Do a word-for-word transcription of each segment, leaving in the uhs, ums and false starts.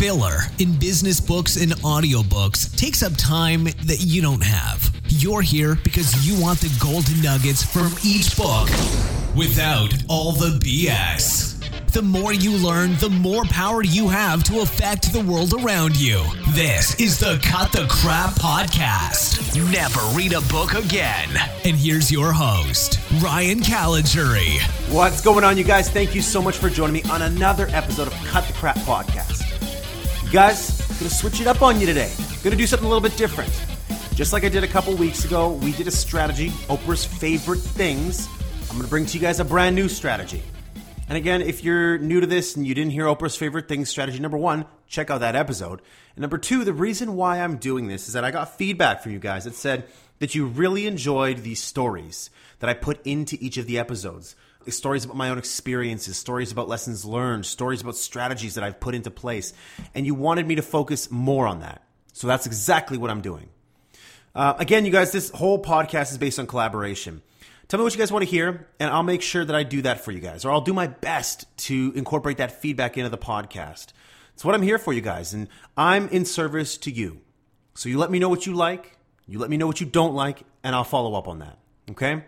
filler in business books and audiobooks takes up time that you don't have. You're here because you want the golden nuggets from each book without all the B S. The more you learn, the more power you have to affect the world around you. This is the Cut the Crap Podcast. Never read a book again. And here's your host, Ryan Caligiuri. What's going on, you guys? Thank you so much for joining me on another episode of Cut the Crap Podcast. You guys, I'm going to switch it up on you today. I'm going to do something a little bit different. Just like I did a couple weeks ago, we did a strategy, Oprah's Favorite Things. I'm going to bring to you guys a brand new strategy. And again, if you're new to this and you didn't hear Oprah's Favorite Things strategy, number one, check out that episode. And number two, the reason why I'm doing this is that I got feedback from you guys that said that you really enjoyed the stories that I put into each of the episodes. The stories about my own experiences, stories about lessons learned, stories about strategies that I've put into place. And you wanted me to focus more on that. So that's exactly what I'm doing. Uh, again, you guys, this whole podcast is based on collaboration. Tell me what you guys want to hear, and I'll make sure that I do that for you guys, or I'll do my best to incorporate that feedback into the podcast. It's what I'm here for, you guys, and I'm in service to you. So you let me know what you like, you let me know what you don't like, and I'll follow up on that, okay?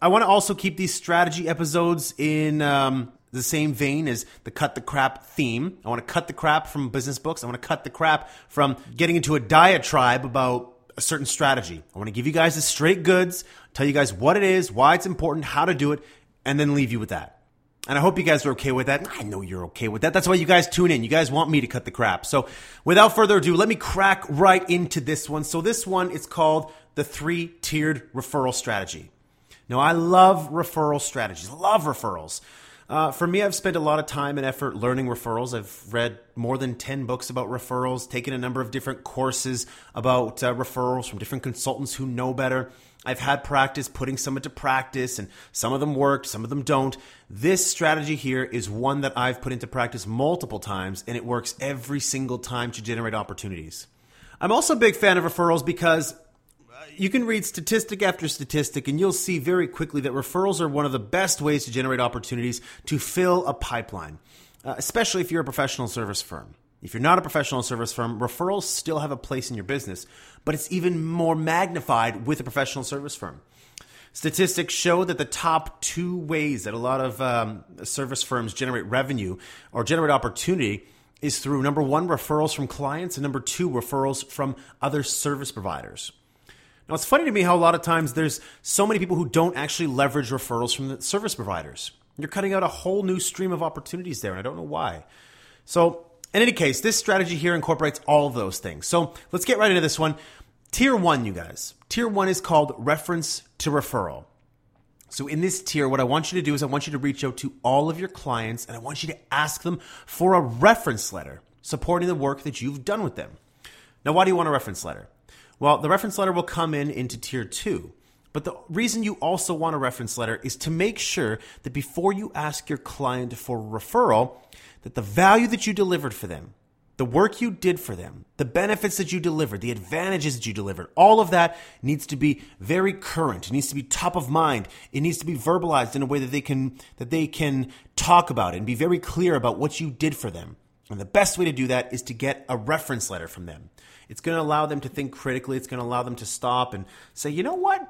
I want to also keep these strategy episodes in um, the same vein as the Cut the Crap theme. I want to cut the crap from business books. I want to cut the crap from getting into a diatribe about a certain strategy. I want to give you guys the straight goods, tell you guys what it is, why it's important, how to do it, and then leave you with that. And I hope you guys are okay with that. I know you're okay with that. That's why you guys tune in. You guys want me to cut the crap. So without further ado, let me crack right into this one. So this one is called the three-tiered referral strategy. Now, I love referral strategies, love referrals. Uh, for me, I've spent a lot of time and effort learning referrals. I've read more than ten books about referrals, taken a number of different courses about uh, referrals from different consultants who know better. I've had practice putting some into practice, and some of them worked, some of them don't. This strategy here is one that I've put into practice multiple times, and it works every single time to generate opportunities. I'm also a big fan of referrals because you can read statistic after statistic, and you'll see very quickly that referrals are one of the best ways to generate opportunities to fill a pipeline, uh, especially if you're a professional service firm. If you're not a professional service firm, referrals still have a place in your business, but it's even more magnified with a professional service firm. Statistics show that the top two ways that a lot of um, service firms generate revenue or generate opportunity is through, number one, referrals from clients, and number two, referrals from other service providers. Now, it's funny to me how a lot of times there's so many people who don't actually leverage referrals from the service providers. You're cutting out a whole new stream of opportunities there, and I don't know why. So in any case, this strategy here incorporates all of those things. So let's get right into this one. Tier one, you guys. Tier one is called reference to referral. So in this tier, what I want you to do is I want you to reach out to all of your clients, and I want you to ask them for a reference letter supporting the work that you've done with them. Now, why do you want a reference letter? Well, the reference letter will come in into tier two, but the reason you also want a reference letter is to make sure that before you ask your client for a referral, that the value that you delivered for them, the work you did for them, the benefits that you delivered, the advantages that you delivered, all of that needs to be very current. It needs to be top of mind. It needs to be verbalized in a way that they can, that they can talk about it and be very clear about what you did for them. And the best way to do that is to get a reference letter from them. It's going to allow them to think critically. It's going to allow them to stop and say, you know what?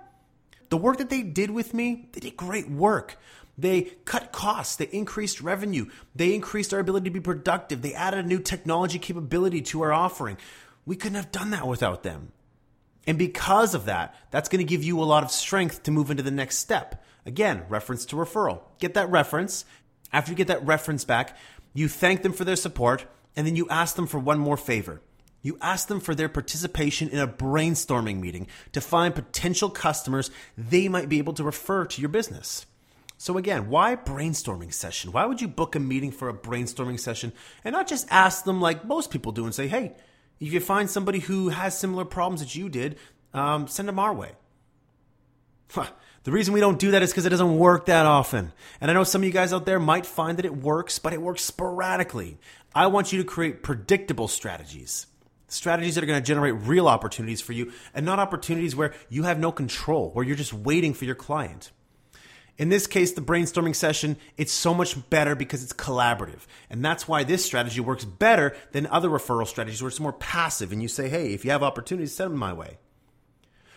The work that they did with me, they did great work. They cut costs. They increased revenue. They increased our ability to be productive. They added a new technology capability to our offering. We couldn't have done that without them. And because of that, that's going to give you a lot of strength to move into the next step. Again, reference to referral. Get that reference. After you get that reference back, you thank them for their support, and then you ask them for one more favor. You ask them for their participation in a brainstorming meeting to find potential customers they might be able to refer to your business. So again, why brainstorming session? Why would you book a meeting for a brainstorming session and not just ask them like most people do and say, hey, if you find somebody who has similar problems that you did, um, send them our way. Huh. The reason we don't do that is because it doesn't work that often. And I know some of you guys out there might find that it works, but it works sporadically. I want you to create predictable strategies. Strategies that are going to generate real opportunities for you and not opportunities where you have no control, where you're just waiting for your client. In this case, the brainstorming session, it's so much better because it's collaborative. And that's why this strategy works better than other referral strategies where it's more passive and you say, hey, if you have opportunities, send them my way.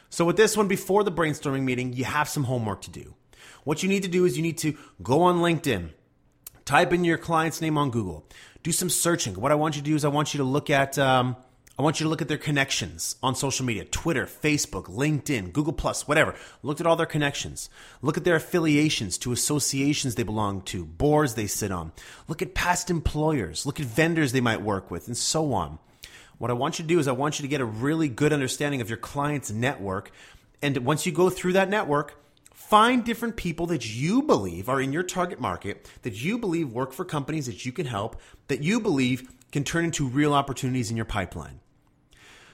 So with this one, before the brainstorming meeting, you have some homework to do. What you need to do is you need to go on LinkedIn, type in your client's name on Google, do some searching. What I want you to do is I want you to look at um, I want you to look at their connections on social media, Twitter, Facebook, LinkedIn, Google Plus, whatever. Look at all their connections. Look at their affiliations to associations they belong to, boards they sit on. Look at past employers. Look at vendors they might work with, and so on. What I want you to do is I want you to get a really good understanding of your client's network. And once you go through that network, find different people that you believe are in your target market, that you believe work for companies that you can help, that you believe can turn into real opportunities in your pipeline.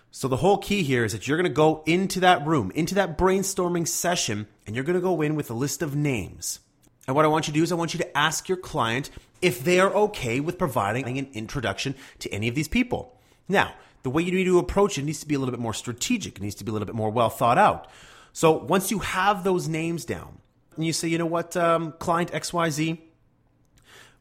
So the whole key here is that you're going to go into that room, into that brainstorming session, and you're going to go in with a list of names. And what I want you to do is I want you to ask your client if they are okay with providing an introduction to any of these people. Now, the way you need to approach it needs to be a little bit more strategic. It needs to be a little bit more well thought out. So once you have those names down and you say, you know what, um, client X Y Z,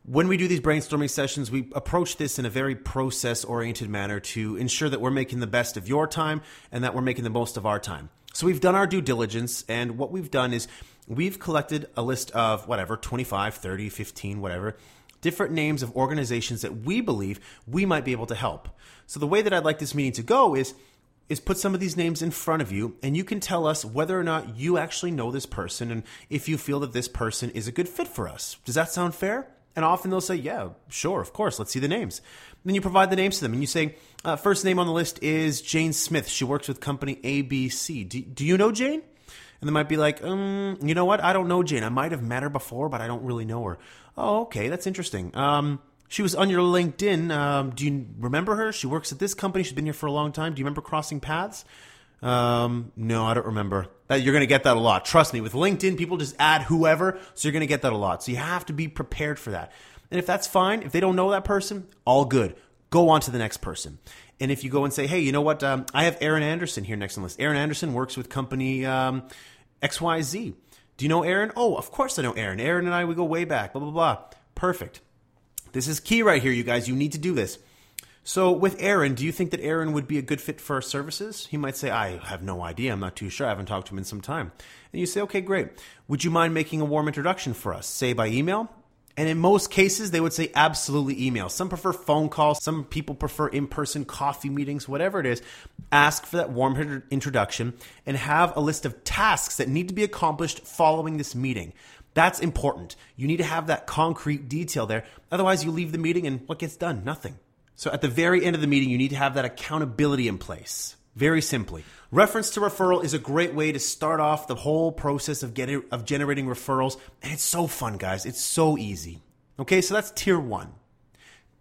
when we do these brainstorming sessions, we approach this in a very process-oriented manner to ensure that we're making the best of your time and that we're making the most of our time. So we've done our due diligence, and what we've done is we've collected a list of whatever, twenty-five, thirty, fifteen, whatever, different names of organizations that we believe we might be able to help. So the way that I'd like this meeting to go is, is put some of these names in front of you, and you can tell us whether or not you actually know this person and if you feel that this person is a good fit for us. Does that sound fair? And often they'll say, yeah, sure, of course, let's see the names. And then you provide the names to them, and you say, uh, first name on the list is Jane Smith. She works with company A B C. Do, do you know Jane? And they might be like, um, you know what? I don't know Jane. I might have met her before, but I don't really know her. Oh, okay. That's interesting. Um, she was on your LinkedIn. Um, do you remember her? She works at this company. She's been here for a long time. Do you remember crossing paths? Um, no, I don't remember. That, you're going to get that a lot. Trust me. With LinkedIn, people just add whoever. So you're going to get that a lot. So you have to be prepared for that. And if that's fine, if they don't know that person, all good. Go on to the next person. And if you go and say, hey, you know what? Um, I have Aaron Anderson here next on the list. Aaron Anderson works with company um, X Y Z. Do you know Aaron? Oh, of course I know Aaron. Aaron and I, we go way back, blah, blah, blah. Perfect. This is key right here, you guys. You need to do this. So with Aaron, do you think that Aaron would be a good fit for our services? He might say, I have no idea. I'm not too sure. I haven't talked to him in some time. And you say, okay, great. Would you mind making a warm introduction for us, say by email? And in most cases, they would say absolutely email. Some prefer phone calls. Some people prefer in-person coffee meetings, whatever it is. Ask for that warm introduction and have a list of tasks that need to be accomplished following this meeting. That's important. You need to have that concrete detail there. Otherwise, you leave the meeting and what gets done? Nothing. So at the very end of the meeting, you need to have that accountability in place. Very simply. Reference to referral is a great way to start off the whole process of getting of generating referrals. And it's so fun, guys. It's so easy. Okay, so that's tier one.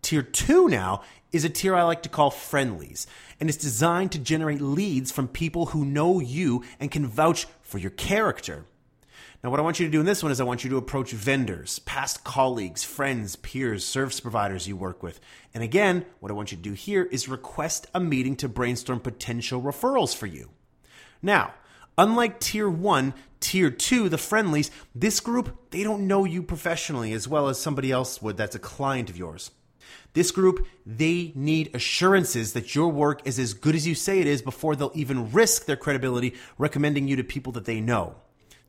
Tier two now is a tier I like to call friendlies. And it's designed to generate leads from people who know you and can vouch for your character. Now, what I want you to do in this one is I want you to approach vendors, past colleagues, friends, peers, service providers you work with. And again, what I want you to do here is request a meeting to brainstorm potential referrals for you. Now, unlike tier one, tier two, the friendlies, this group, they don't know you professionally as well as somebody else would that's a client of yours. This group, they need assurances that your work is as good as you say it is before they'll even risk their credibility recommending you to people that they know.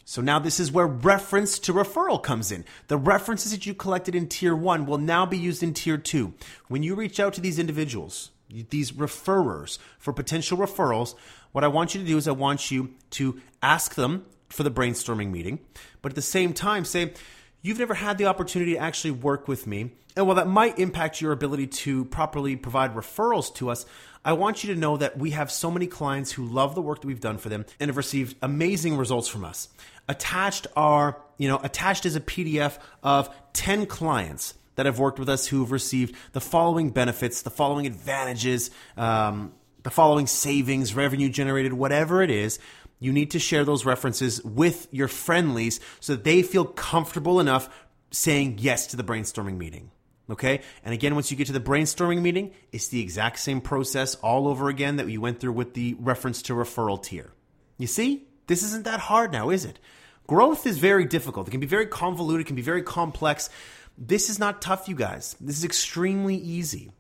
So now this is where reference to referral comes in. The references that you collected in tier one will now be used in tier two. When you reach out to these individuals, these referrers for potential referrals, what I want you to do is I want you to ask them for the brainstorming meeting, but at the same time say, you've never had the opportunity to actually work with me. And while that might impact your ability to properly provide referrals to us, I want you to know that we have so many clients who love the work that we've done for them and have received amazing results from us. Attached are, you know, attached is a P D F of ten clients that have worked with us who have received the following benefits, the following advantages, um, the following savings, revenue generated, whatever it is. You need to share those references with your friendlies so that they feel comfortable enough saying yes to the brainstorming meeting, okay? And again, once you get to the brainstorming meeting, it's the exact same process all over again that you went through with the reference to referral tier. You see? This isn't that hard now, is it? Growth is very difficult. It can be very convoluted. It can be very complex. This is not tough, you guys. This is extremely easy.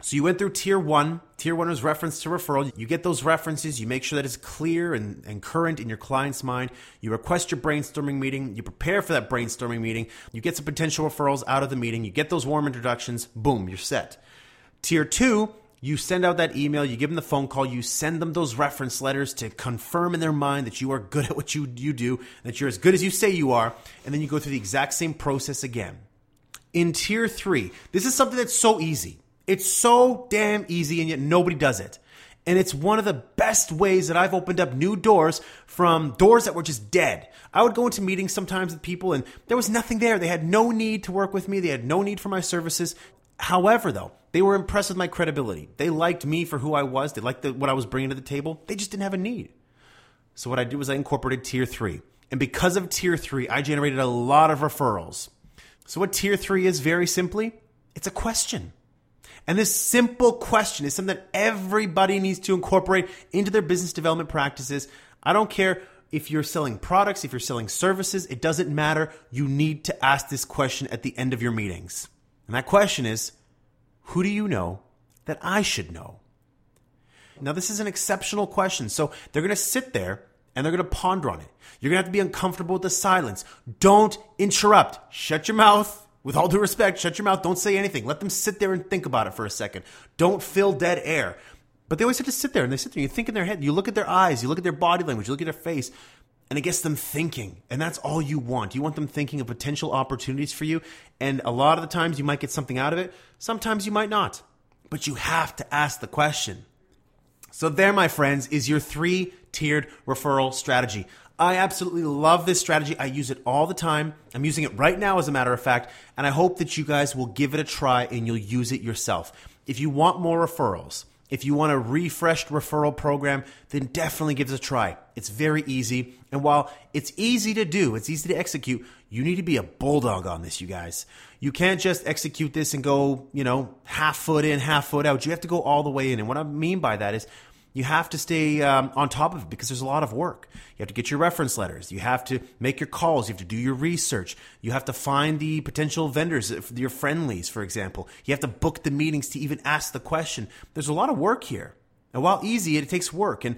So you went through tier one. Tier one is reference to referral. You get those references. You make sure that it's clear and, and current in your client's mind. You request your brainstorming meeting. You prepare for that brainstorming meeting. You get some potential referrals out of the meeting. You get those warm introductions. Boom, you're set. Tier two, you send out that email. You give them the phone call. You send them those reference letters to confirm in their mind that you are good at what you, you do, that you're as good as you say you are, and then you go through the exact same process again. In tier three, this is something that's so easy. It's so damn easy, and yet nobody does it. And it's one of the best ways that I've opened up new doors from doors that were just dead. I would go into meetings sometimes with people, and there was nothing there. They had no need to work with me. They had no need for my services. However, though, they were impressed with my credibility. They liked me for who I was. They liked the, what I was bringing to the table. They just didn't have a need. So what I did was I incorporated tier three. And because of tier three, I generated a lot of referrals. So what tier three is, very simply, it's a question. And this simple question is something that everybody needs to incorporate into their business development practices. I don't care if you're selling products, if you're selling services, it doesn't matter. You need to ask this question at the end of your meetings. And that question is, who do you know that I should know? Now, this is an exceptional question. So they're going to sit there and they're going to ponder on it. You're going to have to be uncomfortable with the silence. Don't interrupt. Shut your mouth. With all due respect, shut your mouth. Don't say anything. Let them sit there and think about it for a second. Don't fill dead air. But they always have to sit there, and they sit there. You think in their head. You look at their eyes. You look at their body language. You look at their face, and it gets them thinking. And that's all you want. You want them thinking of potential opportunities for you. And a lot of the times you might get something out of it. Sometimes you might not. But you have to ask the question. So there, my friends, is your three-tiered referral strategy. I absolutely love this strategy. I use it all the time. I'm using it right now, as a matter of fact, and I hope that you guys will give it a try and you'll use it yourself. If you want more referrals, if you want a refreshed referral program, then definitely give it a try. It's very easy, and while it's easy to do, it's easy to execute, you need to be a bulldog on this, you guys. You can't just execute this and go, you know, half foot in, half foot out. You have to go all the way in, and what I mean by that is, you have to stay um, on top of it because there's a lot of work. You have to get your reference letters. You have to make your calls. You have to do your research. You have to find the potential vendors, your friendlies, for example. You have to book the meetings to even ask the question. There's a lot of work here. And while easy, it takes work. And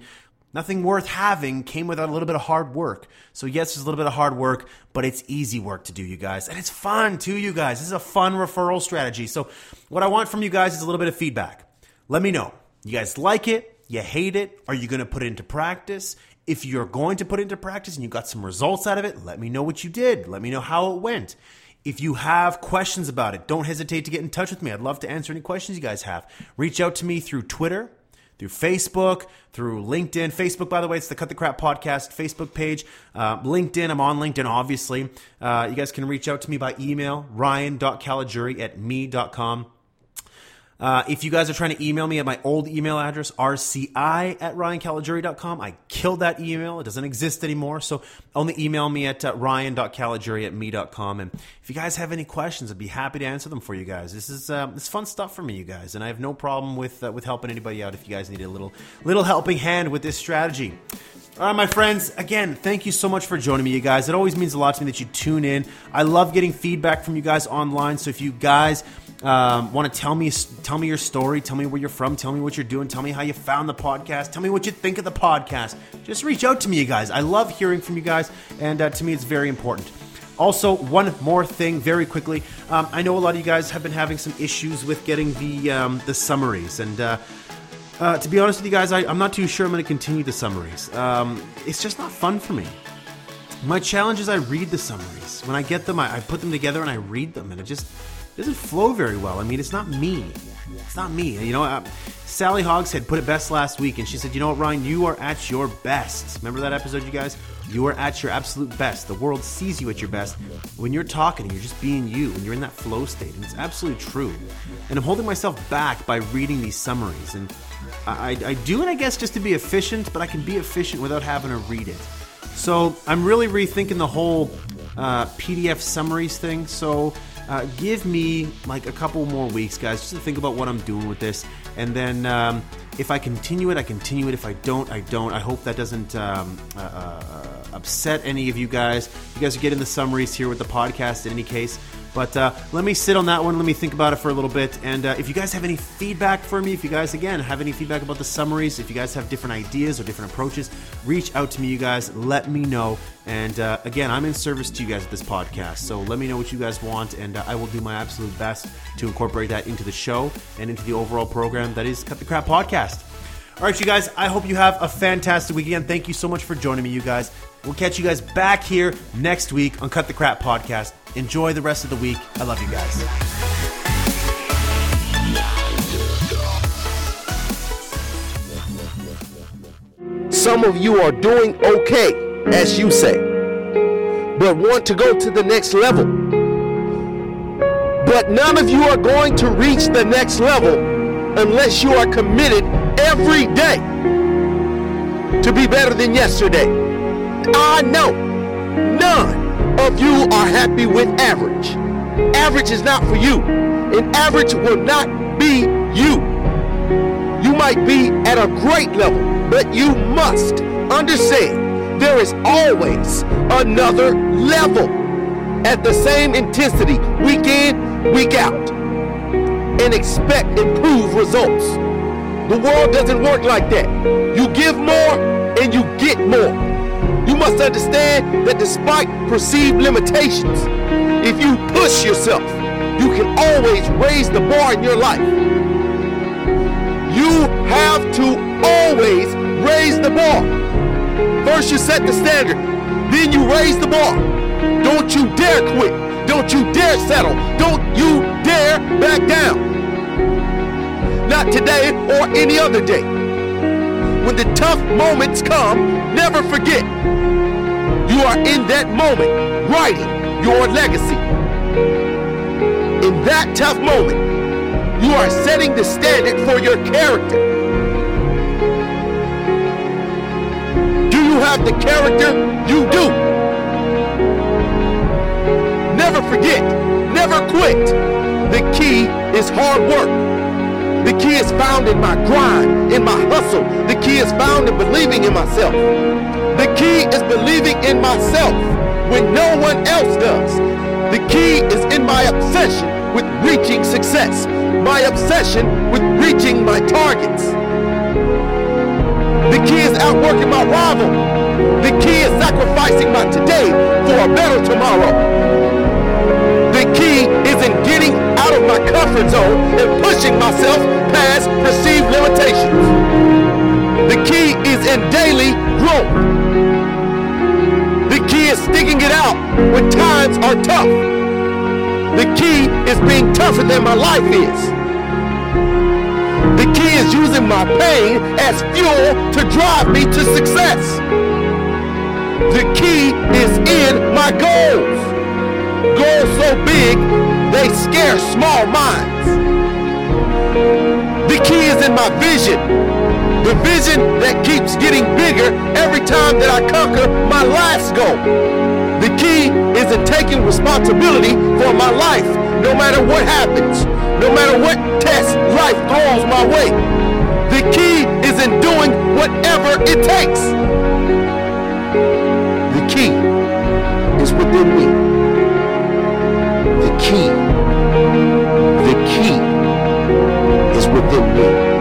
nothing worth having came without a little bit of hard work. So yes, there's a little bit of hard work, but it's easy work to do, you guys. And it's fun too, you guys. This is a fun referral strategy. So what I want from you guys is a little bit of feedback. Let me know. You guys like it? You hate it? Are you going to put it into practice? If you're going to put it into practice and you got some results out of it, let me know what you did. Let me know how it went. If you have questions about it, don't hesitate to get in touch with me. I'd love to answer any questions you guys have. Reach out to me through Twitter, through Facebook, through LinkedIn. Facebook, by the way, it's the Cut the Crap Podcast Facebook page. Uh, LinkedIn, I'm on LinkedIn, obviously. Uh, you guys can reach out to me by email, ryan dot caligiuri at me dot com. Uh, if you guys are trying to email me at my old email address, r c i at ryan caligiuri dot com, I killed that email. It doesn't exist anymore. So only email me at uh, ryan dot caligiuri at me dot com. And if you guys have any questions, I'd be happy to answer them for you guys. This is uh, this is fun stuff for me, you guys. And I have no problem with uh, with helping anybody out if you guys need a little little helping hand with this strategy. All right, my friends, again, thank you so much for joining me, you guys. It always means a lot to me that you tune in. I love getting feedback from you guys online. So if you guys um, want to tell me tell me your story, tell me where you're from, tell me what you're doing, tell me how you found the podcast, tell me what you think of the podcast, just reach out to me, you guys. I love hearing from you guys, and uh, to me, it's very important. Also, one more thing very quickly. Um, I know a lot of you guys have been having some issues with getting the, um, the summaries, and uh, Uh, to be honest with you guys, I, I'm not too sure I'm going to continue the summaries. Um, it's just not fun for me. My challenge is I read the summaries. When I get them, I, I put them together and I read them, and it just doesn't flow very well. I mean, it's not me. It's not me. You know, uh, Sally Hogshead put it best last week, and she said, you know what, Ryan, you are at your best. Remember that episode, you guys? You are at your absolute best. The world sees you at your best when you're talking and you're just being you and you're in that flow state, and it's absolutely true. And I'm holding myself back by reading these summaries, and I, I do it, I guess, just to be efficient, but I can be efficient without having to read it. So I'm really rethinking the whole uh, P D F summaries thing. So uh, give me like a couple more weeks, guys, just to think about what I'm doing with this. And then um, if I continue it, I continue it. If I don't, I don't. I hope that doesn't um, uh, uh, upset any of you guys. You guys are getting the summaries here with the podcast in any case. But uh, let me sit on that one. Let me think about it for a little bit. And uh, if you guys have any feedback for me, if you guys, again, have any feedback about the summaries, if you guys have different ideas or different approaches, reach out to me, you guys. Let me know. And uh, again, I'm in service to you guys with this podcast. So let me know what you guys want, and uh, I will do my absolute best to incorporate that into the show and into the overall program that is Cut the Crap Podcast. All right, you guys, I hope you have a fantastic weekend. Thank you so much for joining me, you guys. We'll catch you guys back here next week on Cut the Crap Podcast. Enjoy the rest of the week. I love you guys. Some of you are doing okay, as you say, but want to go to the next level. But none of you are going to reach the next level unless you are committed every day to be better than yesterday. I know none of you are happy with average. Average is not for you, and average will not be you. You might be at a great level, but you must understand there is always another level at the same intensity, week in, week out, and expect improved results. The world doesn't work like that. You give more and you get more. You must understand that despite perceived limitations, if you push yourself, you can always raise the bar in your life. You have to always raise the bar. First you set the standard, then you raise the bar. Don't you dare quit. Don't you dare settle. Don't you dare back down. Not today or any other day. When the tough moments come, never forget. You are in that moment writing your legacy. In that tough moment, you are setting the standard for your character. Do you have the character? You do. Never forget. Never quit. The key is hard work. The key is found in my grind, in my hustle. The key is found in believing in myself. The key is believing in myself when no one else does. The key is in my obsession with reaching success, my obsession with reaching my targets. The key is outworking my rival. The key is sacrificing my today for a better tomorrow. The key is in getting out of my comfort zone and pushing myself past perceived limitations. The key is in daily growth. The key is sticking it out when times are tough. The key is being tougher than my life is. The key is using my pain as fuel to drive me to success. The key is in my goals. Goals so big, they scare small minds. The key is in my vision. The vision that keeps getting bigger every time that I conquer my last goal. The key is in taking responsibility for my life, no matter what happens, no matter what test life throws my way. The key is in doing whatever it takes. The key is within me. The key, the key is within me.